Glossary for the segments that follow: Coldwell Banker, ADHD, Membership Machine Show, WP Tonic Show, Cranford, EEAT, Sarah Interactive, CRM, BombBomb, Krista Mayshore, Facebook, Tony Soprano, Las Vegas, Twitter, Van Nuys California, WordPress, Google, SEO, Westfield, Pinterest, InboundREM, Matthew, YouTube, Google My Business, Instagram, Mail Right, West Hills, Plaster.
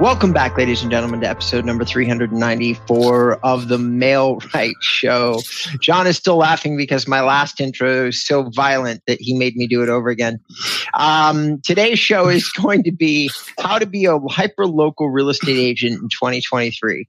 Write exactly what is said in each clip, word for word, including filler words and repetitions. Welcome back, ladies and gentlemen, to episode number three hundred ninety-four of the Mail-Right Show. John is still laughing because my last intro is so violent that he made me do it over again. Um, today's show is going to be how to be a hyper-local real estate agent in twenty twenty-three.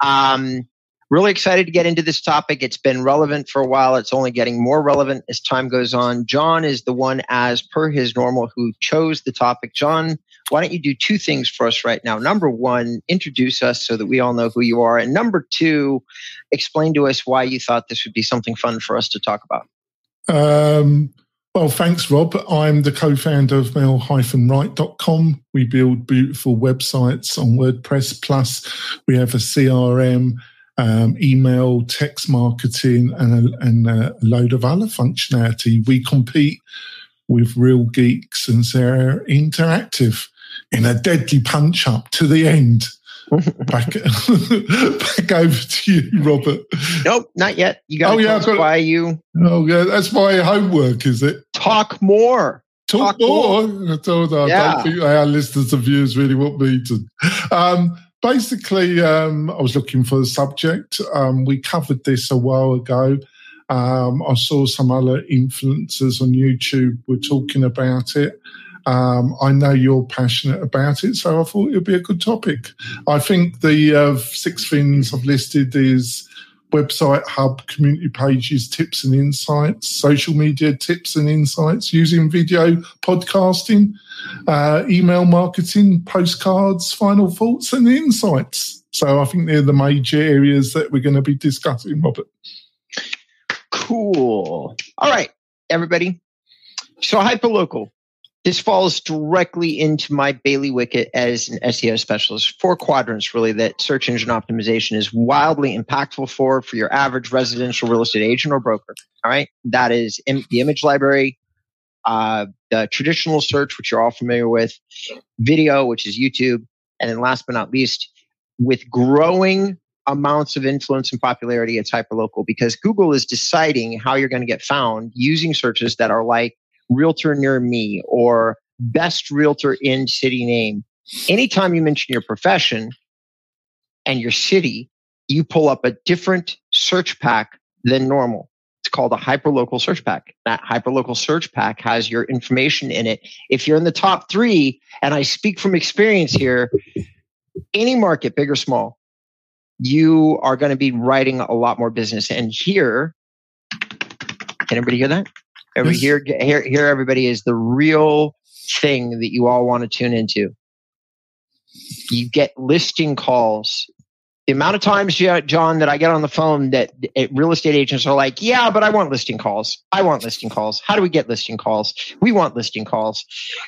Um, really excited to get into this topic. It's been relevant for a while. It's only getting more relevant as time goes on. John is the one, as per his normal, who chose the topic. John, why don't you do two things for us right now? Number one, introduce us so that we all know who you are. And number two, explain to us why you thought this would be something fun for us to talk about. Um, well, thanks, Rob. I'm the co-founder of mail right dot com. We build beautiful websites on WordPress. Plus, we have a C R M, um, email, text marketing, and a, and a load of other functionality. We compete with Real Geeks and Sarah Interactive in a deadly punch-up to the end. Back, back over to you, Robert. Nope, not yet. You got to oh, yeah, tell us why you... Oh, yeah, that's my homework, is it? Talk more. Talk, Talk more. more. I told her, yeah. I don't think our listeners and viewers really want me to. Um, basically, um, I was looking for a subject. Um, we covered this a while ago. Um, I saw some other influencers on YouTube were talking about it. Um, I know you're passionate about it, so I thought it would be a good topic. I think the uh, six things I've listed is website hub, community pages, tips and insights, social media tips and insights, using video, podcasting, uh, email marketing, postcards, final thoughts and insights. So I think they're the major areas that we're going to be discussing, Robert. Cool. All right, everybody. So hyperlocal. This falls directly into my bailiwick as an S E O specialist. Four quadrants, really, that search engine optimization is wildly impactful for for your average residential real estate agent or broker. All right, that is im- the image library, uh, the traditional search, which you're all familiar with, video, which is YouTube, and then last but not least, with growing amounts of influence and popularity, it's hyperlocal because Google is deciding how you're going to get found using searches that are like realtor near me or best realtor in city name. Anytime you mention your profession and your city, you pull up a different search pack than normal. It's called a hyperlocal search pack. That hyperlocal search pack has your information in it. If you're in the top three, and I speak from experience here, any market, big or small, you are going to be writing a lot more business. And here, can everybody hear that? Every, yes. here, here, here, everybody, is the real thing that you all want to tune into. You get listing calls. The amount of times, John, that I get on the phone that real estate agents are like, yeah, but I want listing calls. I want listing calls. How do we get listing calls? We want listing calls.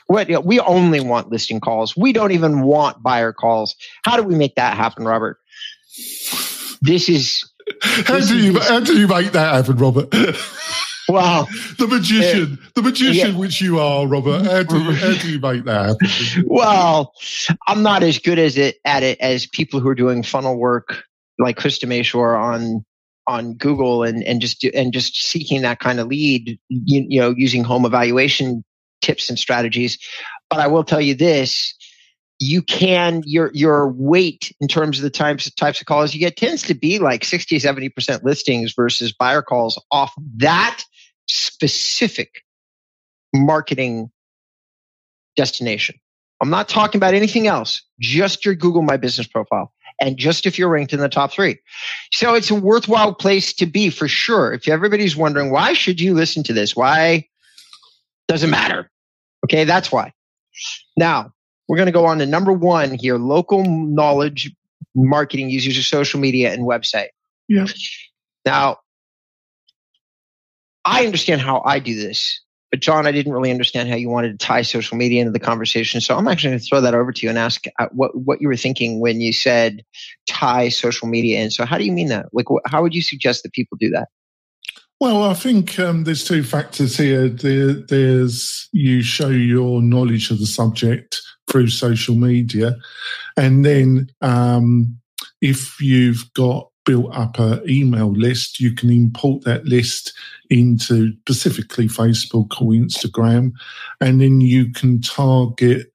What, you know, we only want listing calls. We don't even want buyer calls. How do we make that happen, Robert? This is how this do you is, how do you make that happen, Robert? Well, the magician, uh, the magician, yeah. which you are, Robert. How do, how do you make that happen? Well, I'm not as good as it at it as people who are doing funnel work like Krista Mayshore on on Google and and just do, and just seeking that kind of lead, you, you know, using home evaluation tips and strategies. But I will tell you this. You can, your your weight in terms of the types, types of calls you get tends to be like sixty, seventy percent listings versus buyer calls off that specific marketing destination. I'm not talking about anything else, just your Google My Business profile and just if you're ranked in the top three. So it's a worthwhile place to be for sure. If everybody's wondering, why should you listen to this? Why? Doesn't matter. Okay, that's why. Now, we're going to go on to number one here, local knowledge marketing users of social media and website. Yeah. Now, I understand how I do this, but John, I didn't really understand how you wanted to tie social media into the conversation. So I'm actually going to throw that over to you and ask what, what you were thinking when you said tie social media in. So how do you mean that? Like, how would you suggest that people do that? Well, I think um, there's two factors here. There, there's you show your knowledge of the subject through social media, and then um, if you've got built up an email list, you can import that list into specifically Facebook or Instagram, and then you can target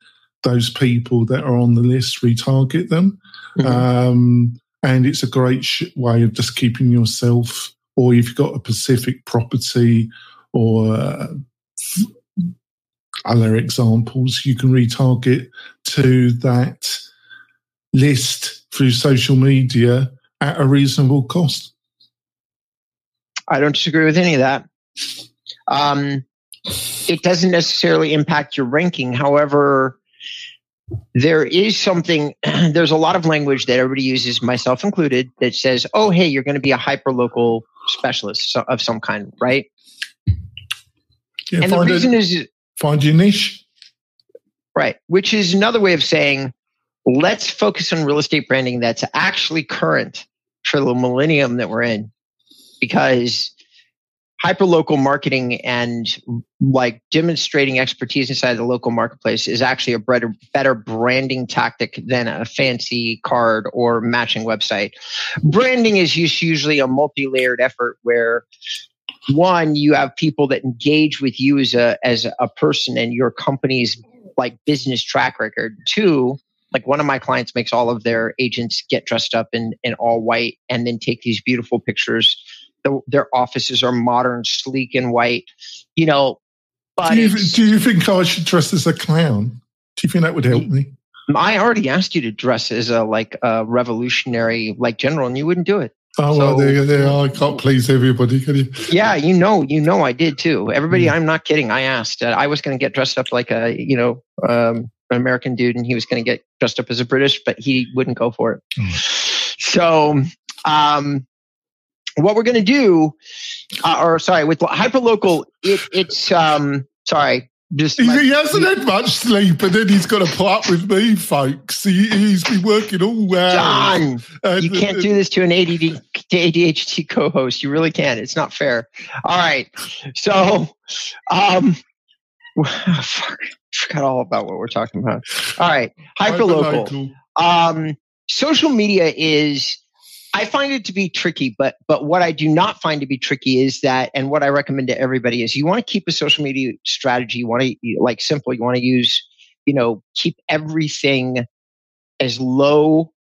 those people that are on the list, retarget them. Mm-hmm. Um, and it's a great sh- way of just keeping yourself, or if you've got a specific property or uh, other examples, you can retarget to that list through social media at a reasonable cost. I don't disagree with any of that. Um, it doesn't necessarily impact your ranking. However, there is something, there's a lot of language that everybody uses, myself included, that says, oh, hey, you're going to be a hyperlocal specialist of some kind, right? Yeah, and the reason a, is... Find your niche. Right, which is another way of saying, let's focus on real estate branding that's actually current for the millennium that we're in. Because hyperlocal marketing and like demonstrating expertise inside the local marketplace is actually a better, better branding tactic than a fancy card or matching website. Branding is usually a multi-layered effort where one, you have people that engage with you as a, as a person and your company's like business track record. Two, like one of my clients makes all of their agents get dressed up in, in all white and then take these beautiful pictures. The, their offices are modern, sleek, and white. You know, but do you, do you think I should dress as a clown? Do you think that would help me? I already asked you to dress as a like a revolutionary, like general, and you wouldn't do it. Oh so, well, there, there. I can't please everybody, can you? Yeah, you know, you know, I did too. Everybody, mm. I'm not kidding. I asked. I was going to get dressed up like a, you know, um, an American dude, and he was going to get dressed up as a British, but he wouldn't go for it. Mm. So. Um, What we're going to do, uh, or sorry, with hyperlocal, it, it's, um, sorry. Just he, my, he hasn't he, had much sleep, and then he's got to put up with me, folks. He, he's been working all hours. John, and, you can't uh, do this to an A D D, to A D H D co-host. You really can't. It's not fair. All right. So, um, I forgot all about what we're talking about. All right. Hyperlocal. Um, social media is... I find it to be tricky, but but what I do not find to be tricky is that, and what I recommend to everybody is you want to keep a social media strategy. You want to like simple. You want to use, you know, keep everything as low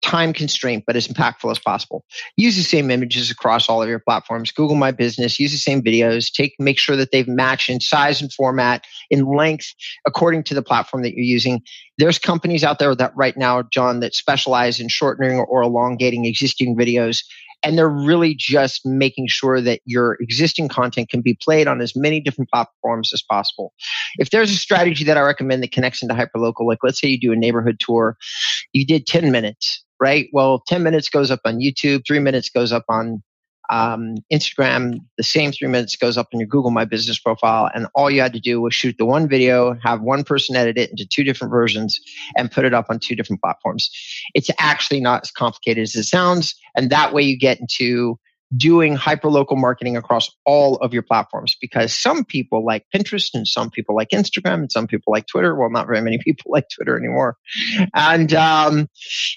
time constraint, but as impactful as possible. Use the same images across all of your platforms. Google My Business. Use the same videos. Take make sure that they've matched in size and format, in length, according to the platform that you're using. There's companies out there that right now, John, that specialize in shortening or elongating existing videos. And they're really just making sure that your existing content can be played on as many different platforms as possible. If there's a strategy that I recommend that connects into hyperlocal, like let's say you do a neighborhood tour, you did ten minutes. Right? Well, ten minutes goes up on YouTube, three minutes goes up on um, Instagram, the same three minutes goes up on your Google My Business profile. And all you had to do was shoot the one video, have one person edit it into two different versions, and put it up on two different platforms. It's actually not as complicated as it sounds. And that way you get into doing hyperlocal marketing across all of your platforms, because some people like Pinterest and some people like Instagram and some people like Twitter. Well, not very many people like Twitter anymore. And um,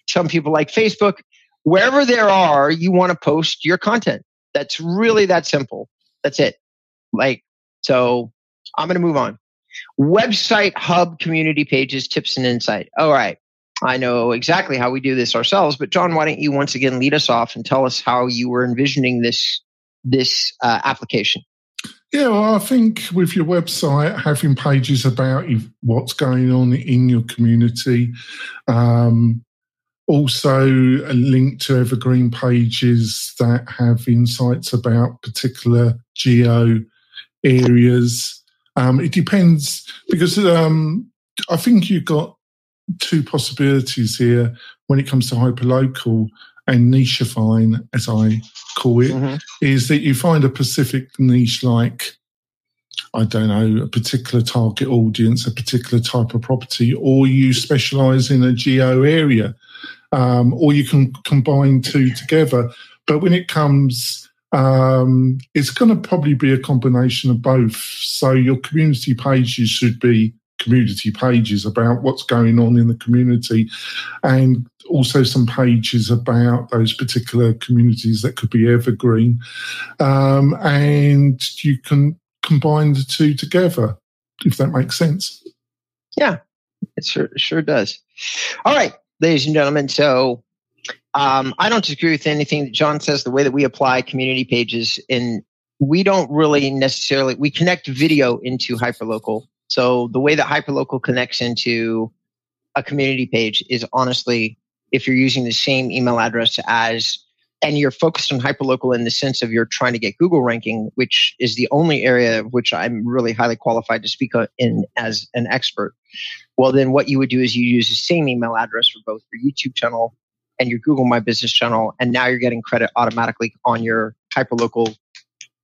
some people like Facebook. Wherever there are, you want to post your content. That's really that simple. That's it. Like, so I'm going to move on. Website hub community pages, tips and insight. All right. I know exactly how we do this ourselves, but John, why don't you once again lead us off and tell us how you were envisioning this this uh, application? Yeah, well, I think with your website, having pages about what's going on in your community, um, also a link to evergreen pages that have insights about particular geo areas. Um, it depends because um, I think you've got two possibilities here when it comes to hyperlocal and nichifying, as I call it, mm-hmm. is that you find a specific niche like, I don't know, a particular target audience, a particular type of property, or you specialise in a geo area, um, or you can combine two together. But when it comes, um, it's going to probably be a combination of both. So your community pages should be community pages about what's going on in the community, and also some pages about those particular communities that could be evergreen. Um, and you can combine the two together, if that makes sense. Yeah, It sure, sure does. All right, ladies and gentlemen. So um, I don't disagree with anything that John says. The way that we apply community pages, and we don't really necessarily, we connect video into hyperlocal. So the way that hyperlocal connects into a community page is honestly, if you're using the same email address as, and you're focused on hyperlocal in the sense of you're trying to get Google ranking, which is the only area of which I'm really highly qualified to speak in as an expert. Well, then what you would do is you use the same email address for both your YouTube channel and your Google My Business channel. And now you're getting credit automatically on your hyperlocal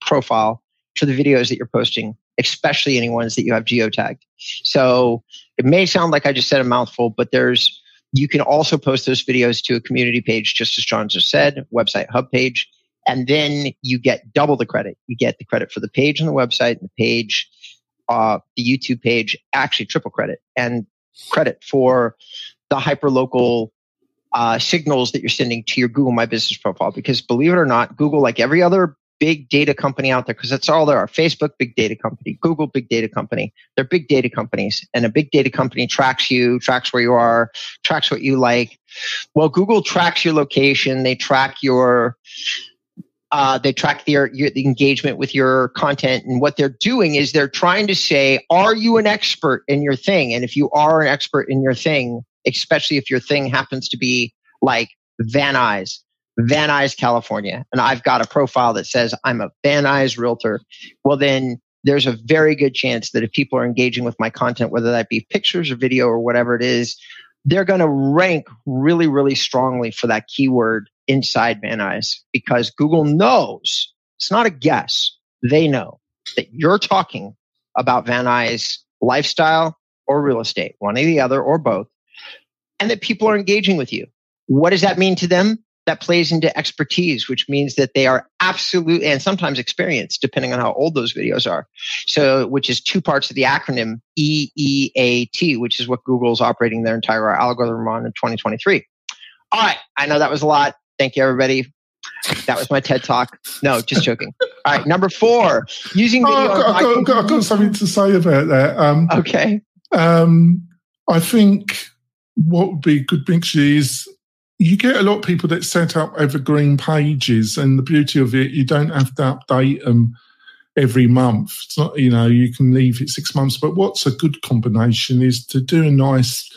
profile for the videos that you're posting, especially any ones that you have geotagged. So it may sound like I just said a mouthful, but there's, you can also post those videos to a community page, just as John just said, website hub page, and then you get double the credit. You get the credit for the page on the website, and the page, uh, the YouTube page, actually triple credit, and credit for the hyperlocal uh, signals that you're sending to your Google My Business profile. Because believe it or not, Google, like every other big data company out there, because that's all there are. Facebook, big data company. Google, big data company. They're big data companies. And a big data company tracks you, tracks where you are, tracks what you like. Well, Google tracks your location. They track your, uh, they track their, your, the engagement with your content. And what they're doing is they're trying to say, are you an expert in your thing? And if you are an expert in your thing, especially if your thing happens to be like Van Nuys, Van Nuys, California, and I've got a profile that says I'm a Van Nuys realtor, well, then there's a very good chance that if people are engaging with my content, whether that be pictures or video or whatever it is, they're going to rank really, really strongly for that keyword inside Van Nuys, because Google knows, it's not a guess, they know that you're talking about Van Nuys lifestyle or real estate, one or the other or both, and that people are engaging with you. What does that mean to them? That plays into expertise, which means that they are absolute and sometimes experienced, depending on how old those videos are. So, which is two parts of the acronym E E A T, which is what Google's operating their entire algorithm on in twenty twenty-three. All right. I know that was a lot. Thank you, everybody. That was my TED Talk. No, just joking. All right. Number four, using video. Oh, I've, got, I've, got, I've got something to say about that. Um, okay. Um, I think what would be good, Binksy, is you get a lot of people that set up evergreen pages, and the beauty of it, you don't have to update them every month. It's not, you know, you can leave it six months. But what's a good combination is to do a nice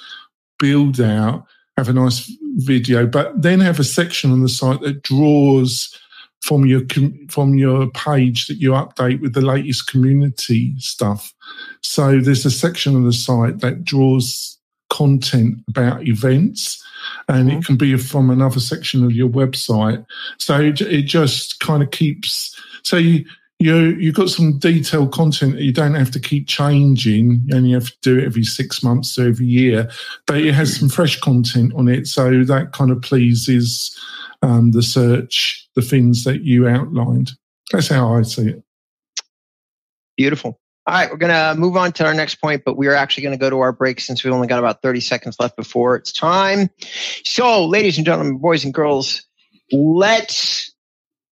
build out, have a nice video, but then have a section on the site that draws from your from your page that you update with the latest community stuff. So there's a section on the site that draws content about events. And it can be from another section of your website. So it, it just kind of keeps, so you, you, you've got some detailed content that you don't have to keep changing. You only have to do it every six months or every year, but it has some fresh content on it. So that kind of pleases um, the search, the things that you outlined. That's how I see it. Beautiful. All right, we're going to move on to our next point, but we are actually going to go to our break since we only got about thirty seconds left before it's time. So, ladies and gentlemen, boys and girls, let's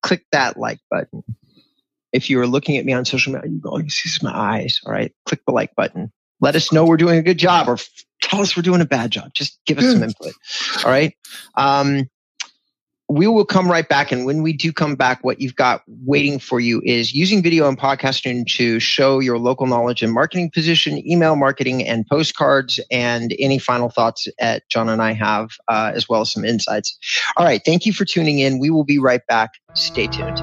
click that like button. If you are looking at me on social media, you can see my eyes, all right? Click the like button. Let us know we're doing a good job, or tell us we're doing a bad job. Just give us good. Some input, all right? Um, we will come right back. And when we do come back, what you've got waiting for you is using video and podcasting to show your local knowledge and marketing position, email marketing and postcards, and any final thoughts that John and I have, uh, as well as some insights. All right. Thank you for tuning in. We will be right back. Stay tuned.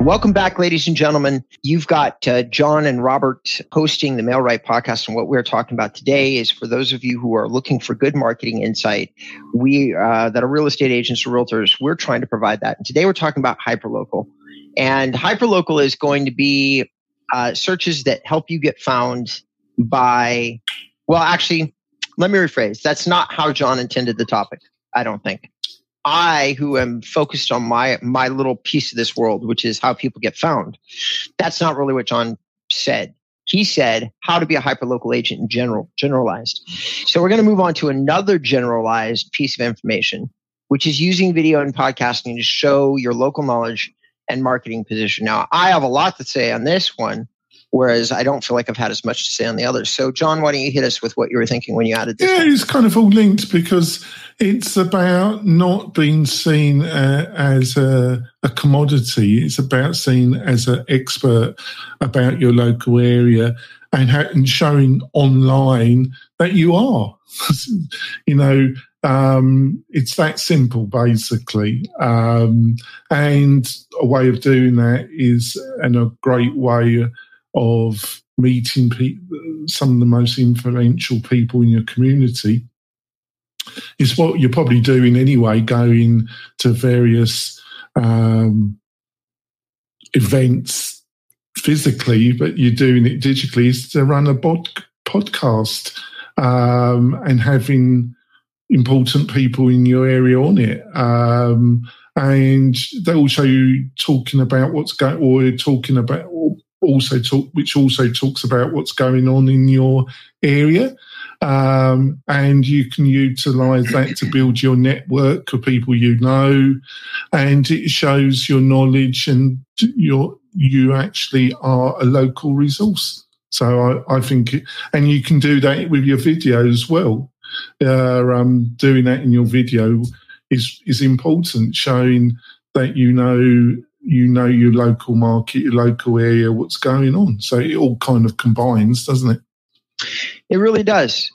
Welcome back, ladies and gentlemen. You've got uh, John and Robert hosting the Mail-Right podcast. And what we're talking about today is for those of you who are looking for good marketing insight, we uh, that are real estate agents or realtors, we're trying to provide that. And today we're talking about hyperlocal. And hyperlocal is going to be uh, searches that help you get found by, well, actually, let me rephrase. That's not how John intended the topic, I don't think. I, who am focused on my my little piece of this world, which is how people get found, that's not really what John said. He said how to be a hyperlocal agent in general, generalized. So we're going to move on to another generalized piece of information, which is using video and podcasting to show your local knowledge and marketing position. Now, I have a lot to say on this one, whereas I don't feel like I've had as much to say on the others. So, John, why don't you hit us with what you were thinking when you added this? Yeah, one? It's kind of all linked because it's about not being seen uh, as a, a commodity. It's about seen as an expert about your local area and, ha- and showing online that you are. you know, um, it's that simple, basically. Um, and a way of doing that is, and a great way of meeting pe- some of the most influential people in your community, is what you're probably doing anyway, going to various um, events physically, but you're doing it digitally, is to run a bod- podcast um, and having important people in your area on it. Um, and they also you talking about what's going or talking about or, also talk, which also talks about what's going on in your area. Um, and you can utilise that to build your network of people you know, and it shows your knowledge and your you actually are a local resource. So I, I think, and you can do that with your video as well. Uh, um, doing that in your video is is important, showing that you know you know your local market, your local area, what's going on. So it all kind of combines, doesn't it? It really does.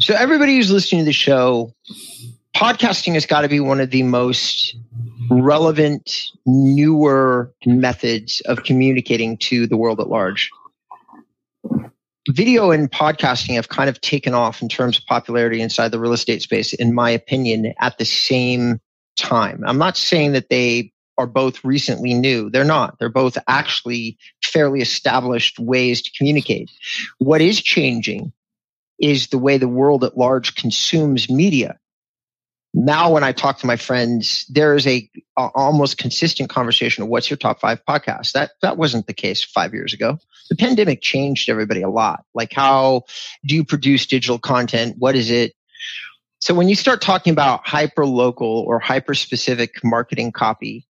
So everybody who's listening to the show, podcasting has got to be one of the most relevant, newer methods of communicating to the world at large. Video and podcasting have kind of taken off in terms of popularity inside the real estate space, in my opinion, at the same time. I'm not saying that they are both recently new. They're not. They're both actually fairly established ways to communicate. What is changing is the way the world at large consumes media. Now, when I talk to my friends, there is a, a almost consistent conversation of what's your top five podcasts. That that wasn't the case five years ago. The pandemic changed everybody a lot. Like, how do you produce digital content? What is it? So when you start talking about hyper-local or hyper-specific marketing copy,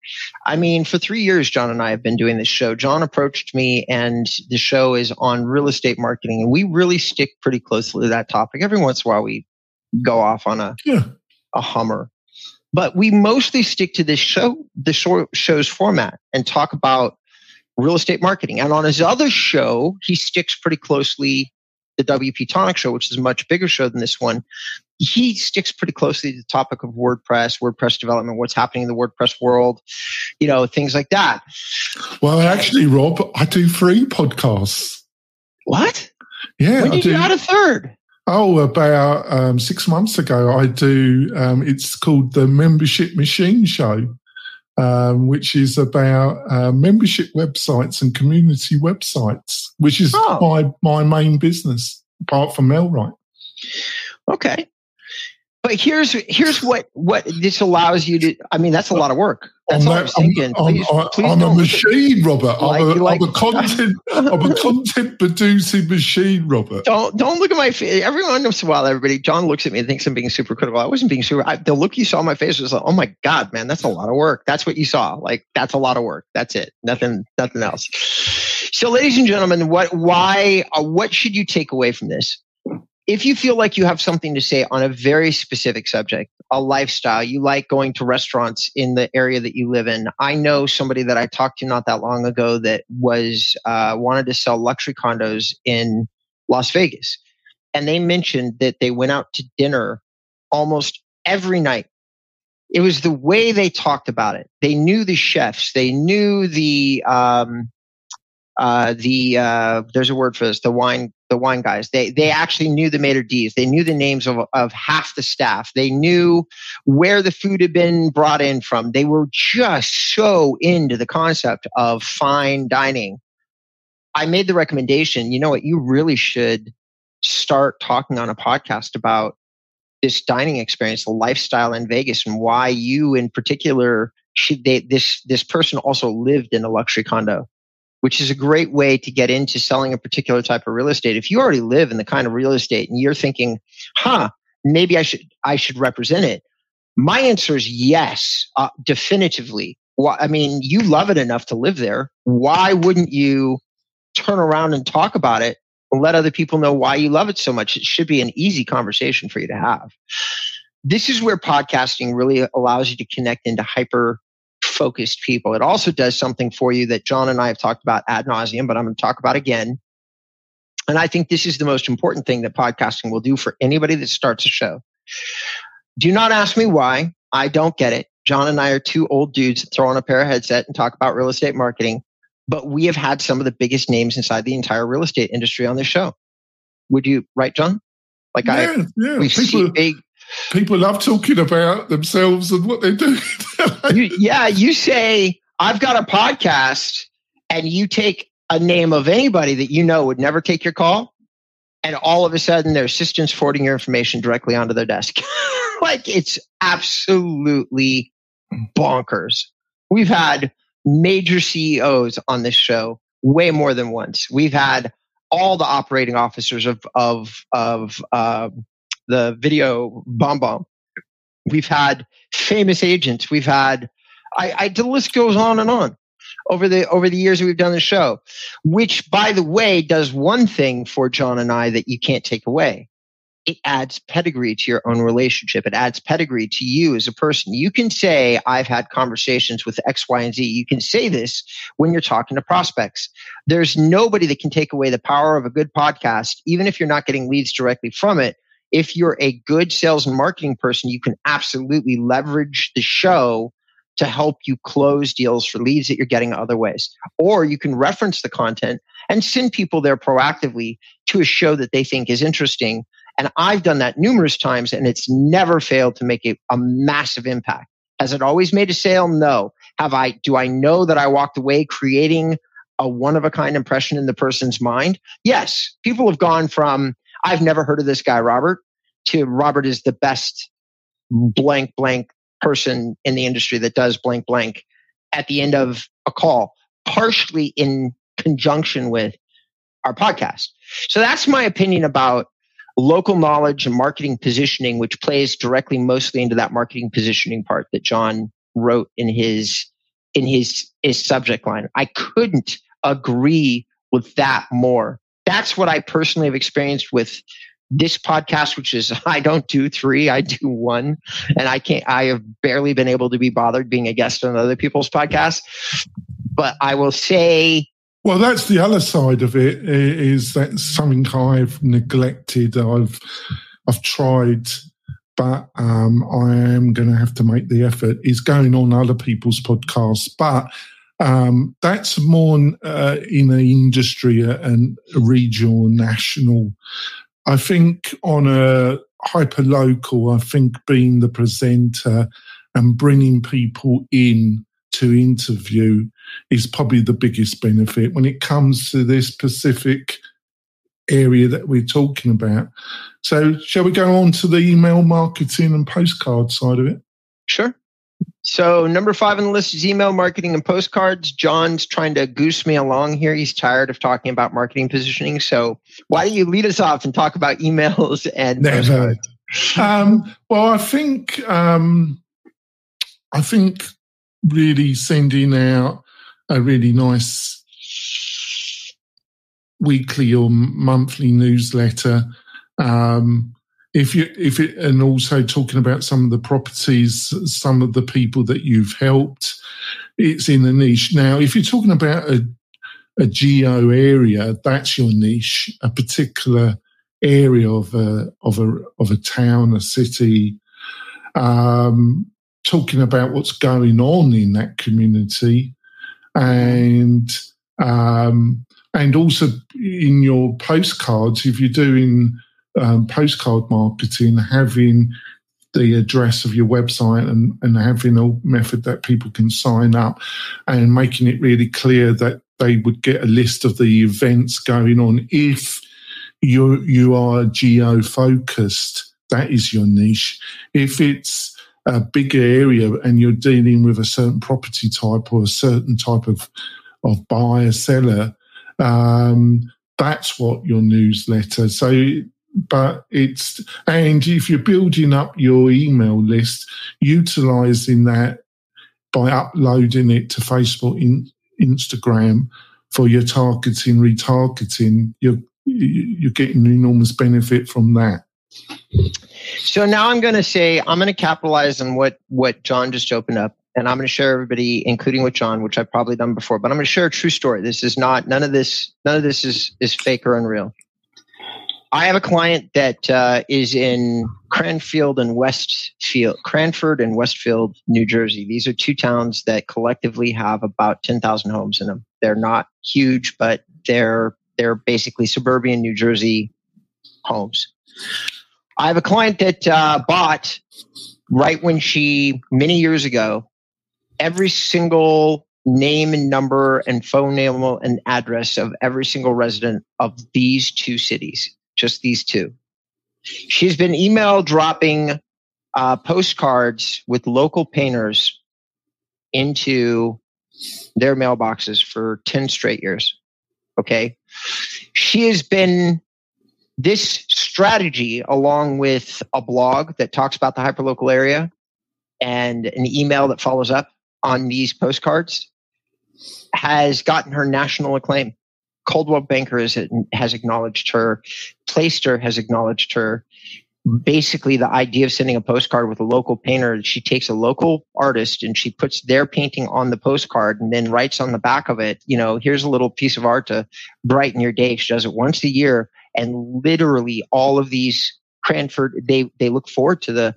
I mean, for three years, John and I have been doing this show. John approached me, and the show is on real estate marketing, and we really stick pretty closely to that topic. Every once in a while, we go off on a, yeah. a hummer. But we mostly stick to this show, the show, show's format, and talk about real estate marketing. And on his other show, he sticks pretty closely, the W P Tonic Show, which is a much bigger show than this one. He sticks pretty closely to the topic of WordPress, WordPress development, what's happening in the WordPress world, you know, things like that. Well, actually, Rob, I do three podcasts. What? Yeah. When did you add a third? Oh, about um, six months ago, I do, um, it's called the Membership Machine Show, um, which is about uh, membership websites and community websites, which is oh. my, my main business, apart from Mail Right. Okay. But here's here's what, what this allows you to. I mean, that's a lot of work. That's I'm all I'm thinking. I'm, please, I'm, please I'm a machine, Robert. Like, I'm, a, like, I'm a content. I'm a content producing machine, Robert. Don't don't look at my face. Every once in a while, everybody. John looks at me and thinks I'm being super critical. I wasn't being super. I, the look you saw on my face was like, oh my God, man, that's a lot of work. That's what you saw. Like, that's a lot of work. That's it. Nothing. Nothing else. So, ladies and gentlemen, what? Why? Uh, what should you take away from this? If you feel like you have something to say on a very specific subject, a lifestyle, you like going to restaurants in the area that you live in. I know somebody that I talked to not that long ago that was uh, wanted to sell luxury condos in Las Vegas. And they mentioned that they went out to dinner almost every night. It was the way they talked about it. They knew the chefs. They knew the... Um, Uh, the, uh, there's a word for this, the wine, the wine guys. They, they actually knew the maitre d's. They knew the names of, of half the staff. They knew where the food had been brought in from. They were just so into the concept of fine dining. I made the recommendation, you know what, you really should start talking on a podcast about this dining experience, the lifestyle in Vegas, and why you in particular, she, they, this this person also lived in a luxury condo, which is a great way to get into selling a particular type of real estate. If you already live in the kind of real estate and you're thinking, huh, maybe I should I should represent it. My answer is yes, uh, definitively. Well, I mean, you love it enough to live there. Why wouldn't you turn around and talk about it and let other people know why you love it so much? It should be an easy conversation for you to have. This is where podcasting really allows you to connect into hyper-focused people. It also does something for you that John and I have talked about ad nauseum, but I'm going to talk about again. And I think this is the most important thing that podcasting will do for anybody that starts a show. Do not ask me why. I don't get it. John and I are two old dudes that throw on a pair of headset and talk about real estate marketing. But we have had some of the biggest names inside the entire real estate industry on this show. Would you, right, John? Like yeah, I, yeah. We've people, seen big... People love talking about themselves and what they do. you, yeah, you say, I've got a podcast, and you take a name of anybody that you know would never take your call, and all of a sudden their assistant's forwarding your information directly onto their desk. Like, it's absolutely bonkers. We've had major C E Os on this show way more than once. We've had all the operating officers of of of uh, the video BombBomb. We've had famous agents. We've had I, I the list goes on and on over the over the years that we've done the show. Which, by the way, does one thing for John and I that you can't take away. It adds pedigree to your own relationship. It adds pedigree to you as a person. You can say, I've had conversations with X, Y, and Z. You can say this when you're talking to prospects. There's nobody that can take away the power of a good podcast, even if you're not getting leads directly from it. If you're a good sales and marketing person, you can absolutely leverage the show to help you close deals for leads that you're getting other ways. Or you can reference the content and send people there proactively to a show that they think is interesting. And I've done that numerous times, and it's never failed to make a, a massive impact. Has it always made a sale? No. Have I? Do I know that I walked away creating a one-of-a-kind impression in the person's mind? Yes. People have gone from, I've never heard of this guy, Robert, to Robert is the best blank, blank person in the industry that does blank, blank at the end of a call, partially in conjunction with our podcast. So that's my opinion about local knowledge and marketing positioning, which plays directly mostly into that marketing positioning part that John wrote in his in his his subject line. I couldn't agree with that more. That's what I personally have experienced with this podcast, which is I don't do three, I do one. And I can't I have barely been able to be bothered being a guest on other people's podcasts. But I will say, well, that's the other side of it, is that something I've neglected. I've I've tried, but um, I am going to have to make the effort, is going on other people's podcasts. But um, that's more uh, in an industry and regional, national. I think on a hyper-local, I think being the presenter and bringing people in to interview is probably the biggest benefit when it comes to this specific area that we're talking about. So shall we go on to the email marketing and postcard side of it? Sure. So number five on the list is email marketing and postcards. John's trying to goose me along here. He's tired of talking about marketing positioning. So why don't you lead us off and talk about emails and postcards? um, well, I think, um, I think, really sending out a really nice weekly or monthly newsletter. Um, if you, if it, and also talking about some of the properties, some of the people that you've helped. It's in the niche. Now, if you're talking about a, a geo area, that's your niche, a particular area of a, of a, of a town, a city. Um, talking about what's going on in that community, and um, and also in your postcards, if you're doing um, postcard marketing, having the address of your website and, and having a method that people can sign up and making it really clear that they would get a list of the events going on if you you are geo-focused. that is your niche. If it's a bigger area and you're dealing with a certain property type or a certain type of, of buyer, seller, um, that's what your newsletter. So, but it's, and if you're building up your email list, utilizing that by uploading it to Facebook, in, Instagram for your targeting, retargeting, you're, you're getting enormous benefit from that. So now I'm going to say, I'm going to capitalize on what, what John just opened up, and I'm going to share everybody, including with John, which I've probably done before, but I'm going to share a true story. This is not, none of this, none of this is, is fake or unreal. I have a client that uh, is in Cranfield and Westfield, Cranford and Westfield, New Jersey. These are two towns that collectively have about ten thousand homes in them. They're not huge, but they're, they're basically suburban New Jersey homes. I have a client that uh, bought right when she, many years ago, every single name and number and phone name and address of every single resident of these two cities, just these two. She's been email dropping uh, postcards with local painters into their mailboxes for ten straight years. Okay. She has been... This strategy, along with a blog that talks about the hyperlocal area and an email that follows up on these postcards, has gotten her national acclaim. Coldwell Banker is, has acknowledged her. Plaster has acknowledged her. Basically, the idea of sending a postcard with a local painter, she takes a local artist and she puts their painting on the postcard and then writes on the back of it, you know, here's a little piece of art to brighten your day. She does it once a year. And literally all of these Cranford, they, they look forward to the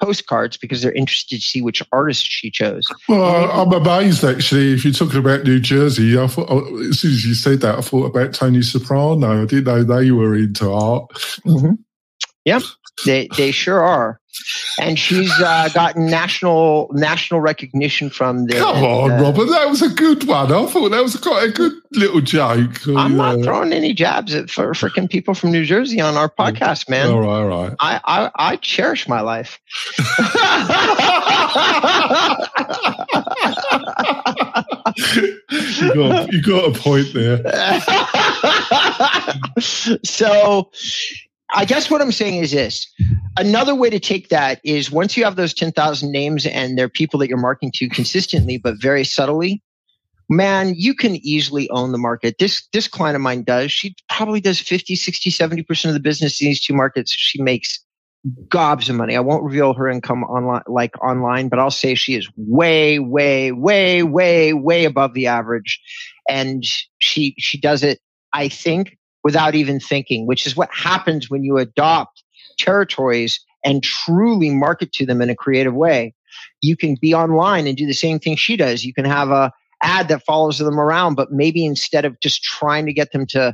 postcards because they're interested to see which artist she chose. Well, I'm amazed, actually, if you're talking about New Jersey. I thought, as soon as you said that, I thought about Tony Soprano. I didn't know they were into art. Mm-hmm. Yep, they they sure are. And she's uh, gotten national national recognition from the... Come on, uh, Robert, that was a good one. I thought that was quite a good little joke. I'm yeah. not throwing any jabs at for freaking people from New Jersey on our podcast, man. All right, all right. I, I, I cherish my life. you, got, you got a point there. So... I guess what I'm saying is this. Another way to take that is once you have those ten thousand names and they're people that you're marketing to consistently, but very subtly, man, you can easily own the market. This, this client of mine does. She probably does fifty, sixty, seventy percent of the business in these two markets. She makes gobs of money. I won't reveal her income online, like online, but I'll say she is way, way, way, way, way above the average. And she, she does it, I think, without even thinking, which is what happens when you adopt territories and truly market to them in a creative way. You can be online and do the same thing she does. You can have a ad that follows them around, but maybe instead of just trying to get them to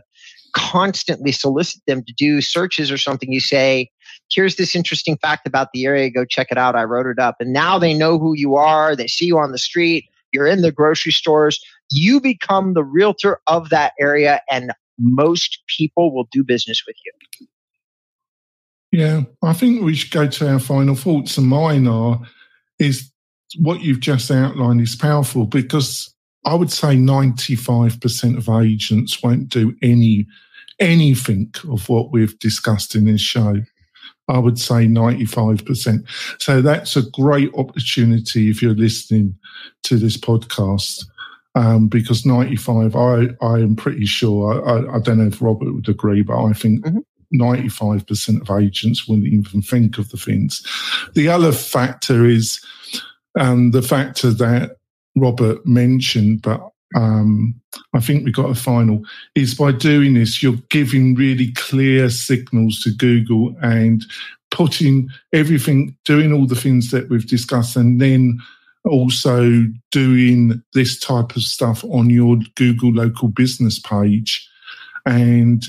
constantly solicit them to do searches or something, you say, here's this interesting fact about the area. Go check it out. I wrote it up. And now they know who you are. They see you on the street. You're in the grocery stores. You become the realtor of that area, and most people will do business with you. Yeah, I think we should go to our final thoughts. And mine are, is what you've just outlined is powerful, because I would say ninety-five percent of agents won't do any anything of what we've discussed in this show. I would say ninety-five percent. So that's a great opportunity if you're listening to this podcast. Um, because ninety-five, I, I am pretty sure, I, I don't know if Robert would agree, but I think mm-hmm. ninety-five percent of agents wouldn't even think of the things. The other factor is um, the factor that Robert mentioned, but um, I think we got a final, is by doing this, you're giving really clear signals to Google and putting everything, doing all the things that we've discussed, and then also doing this type of stuff on your Google local business page, and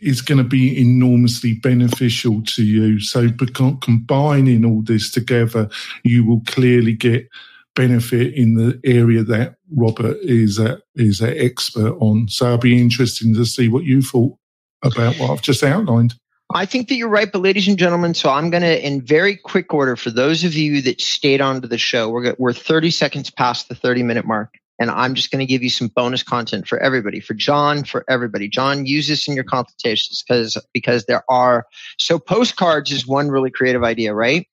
it's going to be enormously beneficial to you. So combining all this together, you will clearly get benefit in the area that Robert is a, is an expert on. So it'll be interesting to see what you thought about what I've just outlined. I think that you're right, but ladies and gentlemen, so I'm going to, in very quick order, for those of you that stayed on to the show, we're we're thirty seconds past the thirty minute mark, and I'm just going to give you some bonus content for everybody, for John, for everybody. John, use this in your consultations because because there are, so postcards is one really creative idea, right?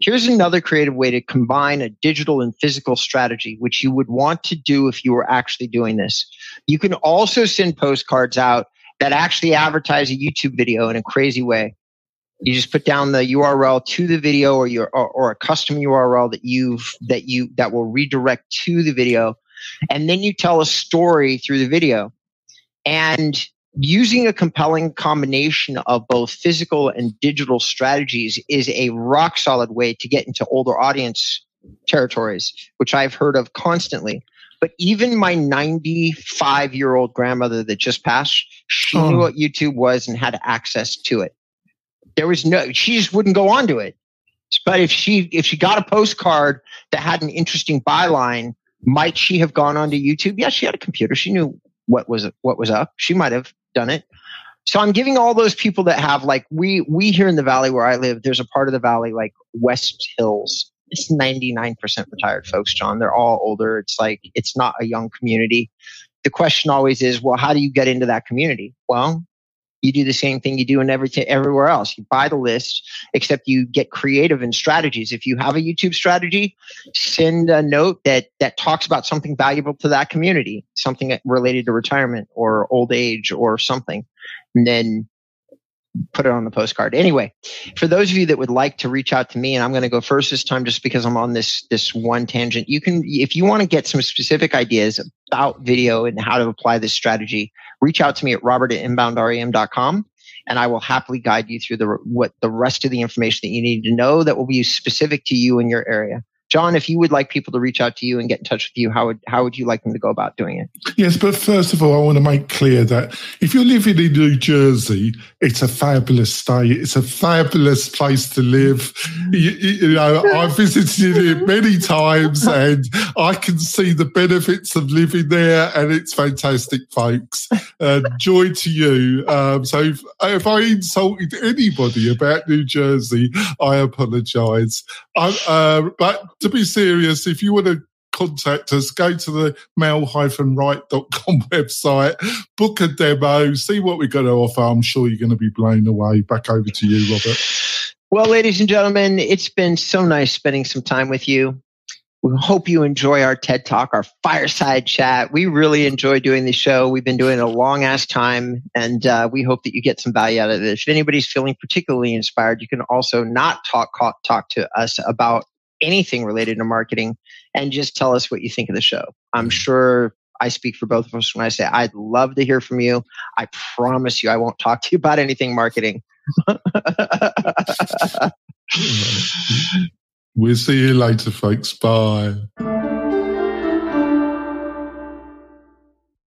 Here's another creative way to combine a digital and physical strategy, which you would want to do if you were actually doing this. You can also send postcards out that actually advertise a YouTube video in a crazy way. You just put down the U R L to the video, or your or, or a custom U R L that you've that you that will redirect to the video, and then you tell a story through the video. And using a compelling combination of both physical and digital strategies is a rock solid way to get into older audience territories, which I've heard of constantly. But even my ninety-five year old grandmother that just passed, she oh. knew what YouTube was and had access to it. There was no, she just wouldn't go onto it. But if she, if she got a postcard that had an interesting byline, might she have gone onto YouTube? Yeah, she had a computer. She knew what was, what was up. She might have done it. So I'm giving all those people that have, like, we, we here in the Valley where I live, there's a part of the Valley like West Hills. It's ninety-nine percent retired folks, John. They're all older. It's like, it's not a young community. The question always is, well, how do you get into that community? Well, you do the same thing you do in every t- everywhere else. You buy the list, except you get creative in strategies. If you have a YouTube strategy, send a note that that talks about something valuable to that community, something related to retirement or old age or something, and then put it on the postcard. Anyway, for those of you that would like to reach out to me, and I'm going to go first this time just because I'm on this this one tangent, you can, if you want to get some specific ideas about video and how to apply this strategy, reach out to me at robert at inbound rem dot com, and I will happily guide you through the what the rest of the information that you need to know that will be specific to you in your area. John, if you would like people to reach out to you and get in touch with you, how would how would you like them to go about doing it? Yes, but first of all, I want to make clear that if you're living in New Jersey, it's a fabulous state. It's a fabulous place to live. You, you know, I've visited it many times, and I can see the benefits of living there, and it's fantastic, folks. Uh, joy to you. Um, so if, if I insulted anybody about New Jersey, I apologise. Uh, but to be serious, if you want to contact us, go to the mail right dot com website, book a demo, see what we're going to offer. I'm sure you're going to be blown away. Back over to you, Robert. Well, ladies and gentlemen, it's been so nice spending some time with you. We hope you enjoy our TED Talk, our fireside chat. We really enjoy doing the show. We've been doing it a long-ass time, and uh, we hope that you get some value out of this. If anybody's feeling particularly inspired, you can also not talk talk to us about anything related to marketing, and just tell us what you think of the show. I'm sure I speak for both of us when I say I'd love to hear from you. I promise you I won't talk to you about anything marketing. We'll see you later, folks. Bye.